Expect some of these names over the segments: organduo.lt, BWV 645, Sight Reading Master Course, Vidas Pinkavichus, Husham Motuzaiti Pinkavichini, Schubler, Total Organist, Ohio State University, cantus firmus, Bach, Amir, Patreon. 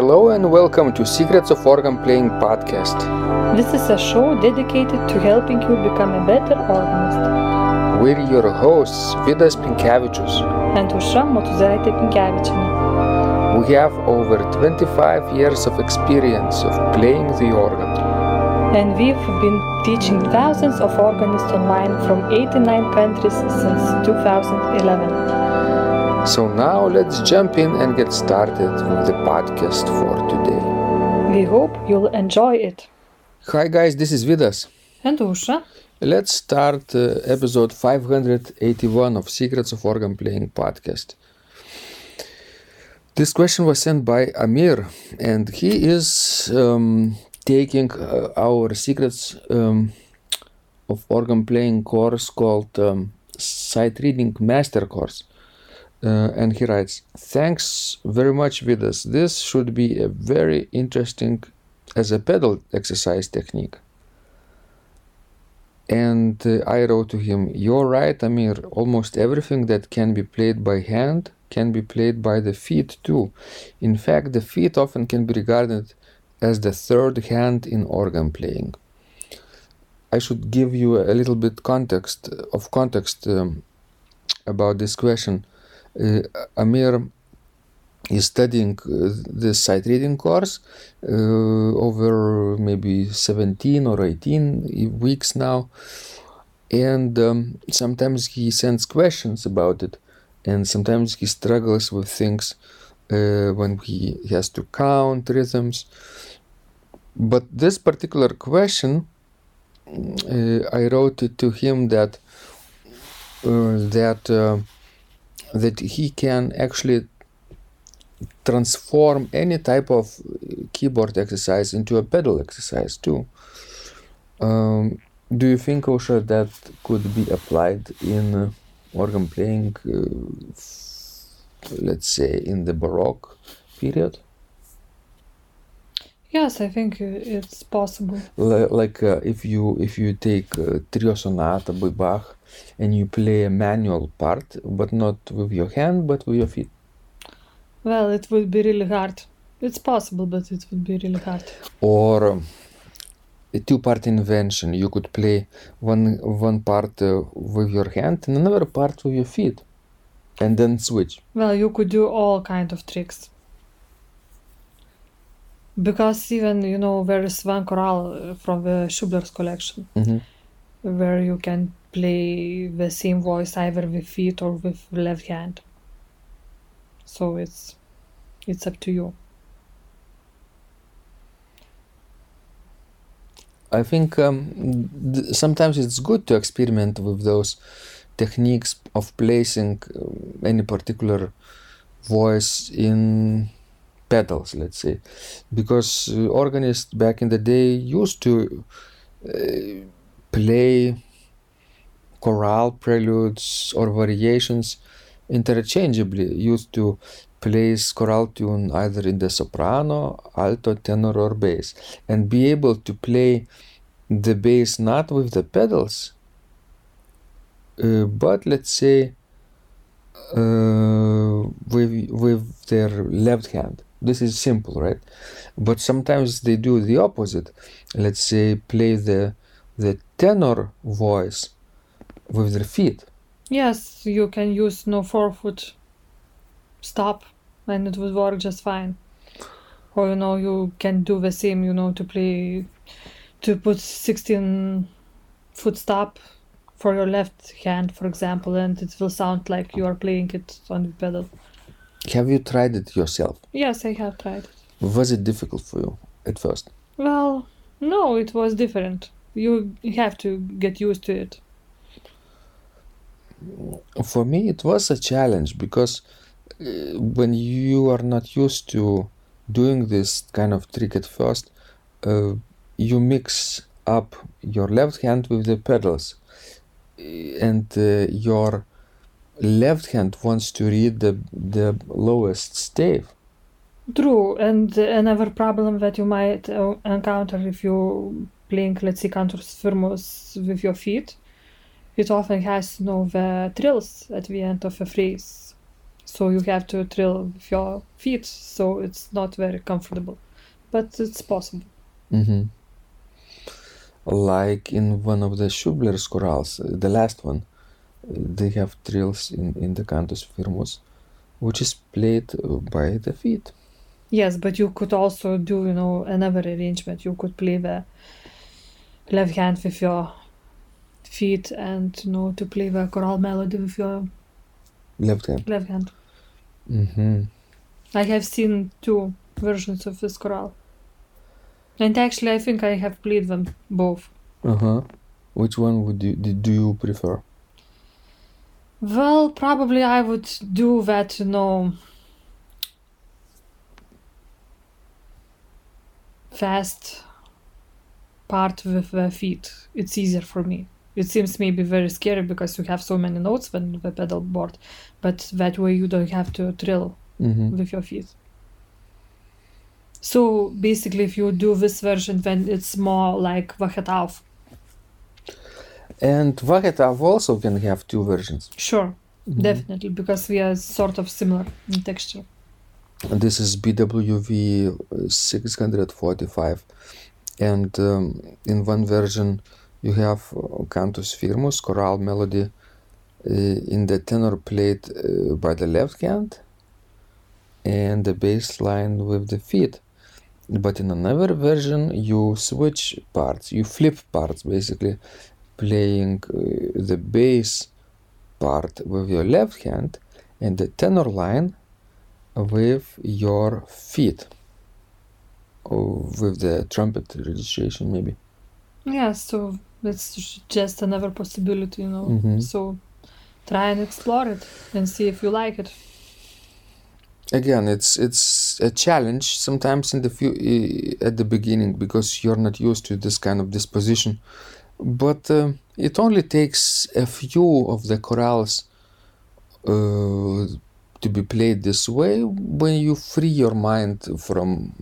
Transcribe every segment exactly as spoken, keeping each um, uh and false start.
Hello and welcome to Secrets of Organ Playing podcast. This is a show dedicated to helping you become a better organist. We're your hosts Vidas Pinkavichus and Husham Motuzaiti Pinkavichini. We have over twenty-five years of experience of playing the organ. And we've been teaching thousands of organists online from eighty-nine countries since two thousand eleven. So now let's jump in and get started with the podcast for today. We hope you'll enjoy it. Hi guys, this is Vidas. And Usha. Let's start uh, episode five hundred eighty-one of Secrets of Organ Playing podcast. This question was sent by Amir, and he is um, taking uh, our Secrets um, of Organ Playing course called um, Sight Reading Master Course. Uh, and he writes, "Thanks very much, Vidas. This should be a very interesting as a pedal exercise technique." And uh, I wrote to him, "You're right, Amir. Almost everything that can be played by hand can be played by the feet too. In fact, the feet often can be regarded as the third hand in organ playing." I should give you a little bit context of context um, about this question. Uh, Amir is studying uh, the sight reading course uh, over maybe seventeen or eighteen weeks now, and um, sometimes he sends questions about it, and sometimes he struggles with things uh, when he has to count rhythms. But this particular question, uh, I wrote it to him that uh, that uh, that he can actually transform any type of keyboard exercise into a pedal exercise too. Um, do you think, Osha, that could be applied in uh, organ playing, uh, f- let's say, in the Baroque period? Yes, I think it's possible. L- like uh, if you if you take uh, Trio Sonata by Bach, and you play a manual part, but not with your hand, but with your feet. Well, it would be really hard. It's possible, but it would be really hard. Or um, a two-part invention. You could play one one part uh, with your hand and another part with your feet, and then switch. Well, you could do all kind of tricks. Because even, you know, there is one chorale from the Schubler's collection, mm-hmm. where you can play the same voice either with feet or with left hand. So it's it's up to you. I think um, th- sometimes it's good to experiment with those techniques of placing any particular voice in pedals, let's say, because uh, organists back in the day used to uh, play chorale preludes or variations interchangeably, used to place chorale tune either in the soprano, alto, tenor or bass, and be able to play the bass not with the pedals, uh, but let's say uh, with, with their left hand. This is simple, right? But sometimes they do the opposite. Let's say play the the tenor voice with their feet. Yes, you can use no forefoot stop and it would work just fine. Or, you know, you can do the same, you know, to play, to put sixteen foot stop for your left hand, for example, and it will sound like you are playing it on the pedal. Have you tried it yourself? Yes, I have tried it. Was it difficult for you at first? Well, no, it was different. You have to get used to it. For me, it was a challenge because uh, when you are not used to doing this kind of trick at first, uh, you mix up your left hand with the pedals, and uh, your left hand wants to read the the lowest stave. True, and another problem that you might uh, encounter if you playing, let's say, cantus firmus with your feet, it often has, you know, the trills at the end of a phrase. so you have to trill with your feet, so it's not very comfortable, but it's possible. Mm-hmm. Like in one of the Schubler's chorales, the last one, they have trills in, in the cantus firmus, which is played by the feet. Yes, but you could also do, you know, another arrangement. You could play the left hand with your feet and, you know, to play the chorale melody with your left hand. Left hand. Mm-hmm. I have seen two versions of this chorale. And actually, I think I have played them both. Uh-huh. Which one would you, do you prefer? Well, probably I would do that, you know, fast part with the feet. It's easier for me. It seems maybe very scary because you have so many notes on the pedal board, but that way you don't have to trill mm-hmm. with your feet. So basically, if you do this version, then it's more like Vachetav. And Vachetav also can have two versions. Sure, mm-hmm. definitely, because we are sort of similar in texture. This is B W V six forty-five. And um, in one version, you have Cantus Firmus, chorale melody, uh, in the tenor played uh, by the left hand and the bass line with the feet. But in another version, you switch parts, you flip parts, basically playing uh, the bass part with your left hand and the tenor line with your feet, or with the trumpet registration, maybe. Yeah, so that's just another possibility, you know. Mm-hmm. So try and explore it and see if you like it. Again, it's it's a challenge sometimes in the few, uh, at the beginning, because you're not used to this kind of disposition. But uh, it only takes a few of the chorales uh, to be played this way when you free your mind from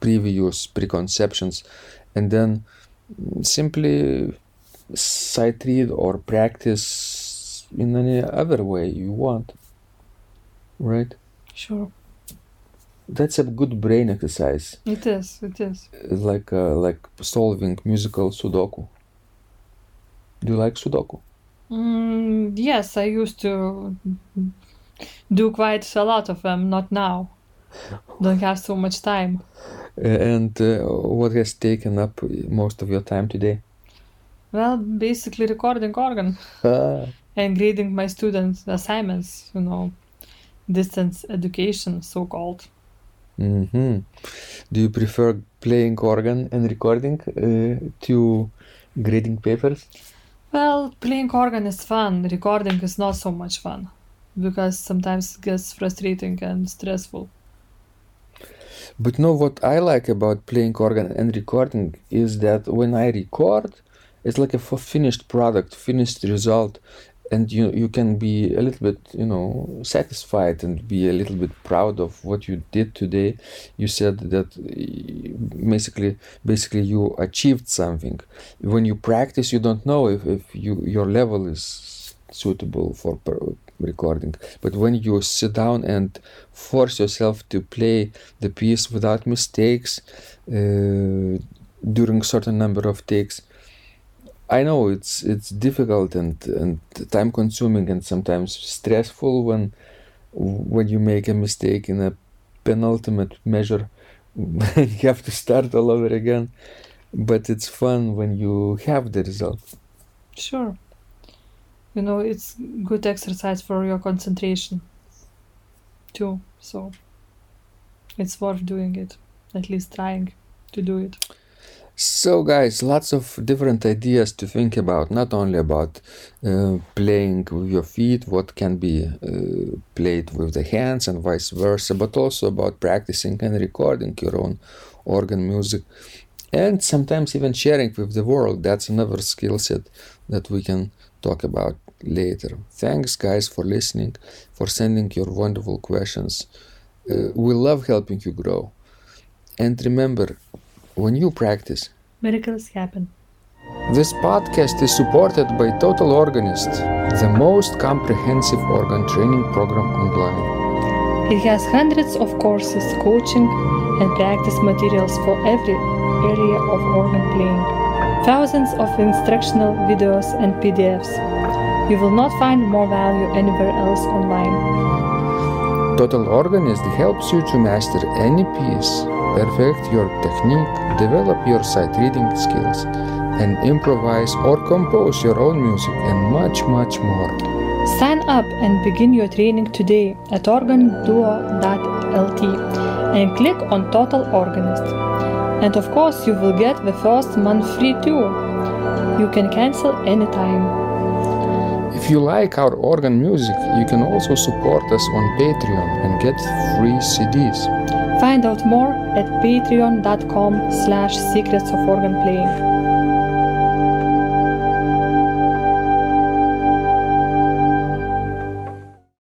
previous preconceptions, and then simply sight read or practice in any other way you want, right? Sure. That's a good brain exercise. It is, it is. Like uh, like solving musical Sudoku. Do you like Sudoku? Mm, yes, I used to do quite a lot of them, not now. Don't have so much time. And uh, what has taken up most of your time today? Well, basically recording organ and grading my students' assignments, you know. Distance education, so-called. Mm-hmm. Do you prefer playing organ and recording uh, to grading papers? Well, playing organ is fun. Recording is not so much fun, because sometimes it gets frustrating and stressful. But no, what I like about playing organ and recording is that when I record, it's like a finished product, finished result. And you you can be a little bit, you know, satisfied and be a little bit proud of what you did today. You said that basically basically you achieved something. When you practice, you don't know if, if you your level is suitable for per- recording. But when you sit down and force yourself to play the piece without mistakes uh, during certain number of takes, I know it's it's difficult and, and time-consuming and sometimes stressful when when you make a mistake in a penultimate measure and you have to start all over again. But it's fun when you have the result. Sure. You know, it's good exercise for your concentration too. So it's worth doing it, at least trying to do it. So guys, lots of different ideas to think about, not only about uh, playing with your feet, what can be uh, played with the hands and vice versa, but also about practicing and recording your own organ music, and sometimes even sharing with the world. That's another skill set that we can talk about later. Thanks guys for listening, for sending your wonderful questions. Uh, we love helping you grow. And remember, when you practice, miracles happen. This podcast is supported by Total Organist, the most comprehensive organ training program online. It has hundreds of courses, coaching and practice materials for every area of organ playing, thousands of instructional videos and P D Fs. You will not find more value anywhere else online. Total Organist helps you to master any piece, perfect your technique, develop your sight reading skills, and improvise or compose your own music and much, much more. Sign up and begin your training today at organ duo dot L T and click on Total Organist. And of course, you will get the first month free too. You can cancel anytime. If you like our organ music, you can also support us on Patreon and get free C Ds. Find out more at patreon dot com slash secrets of organ playing.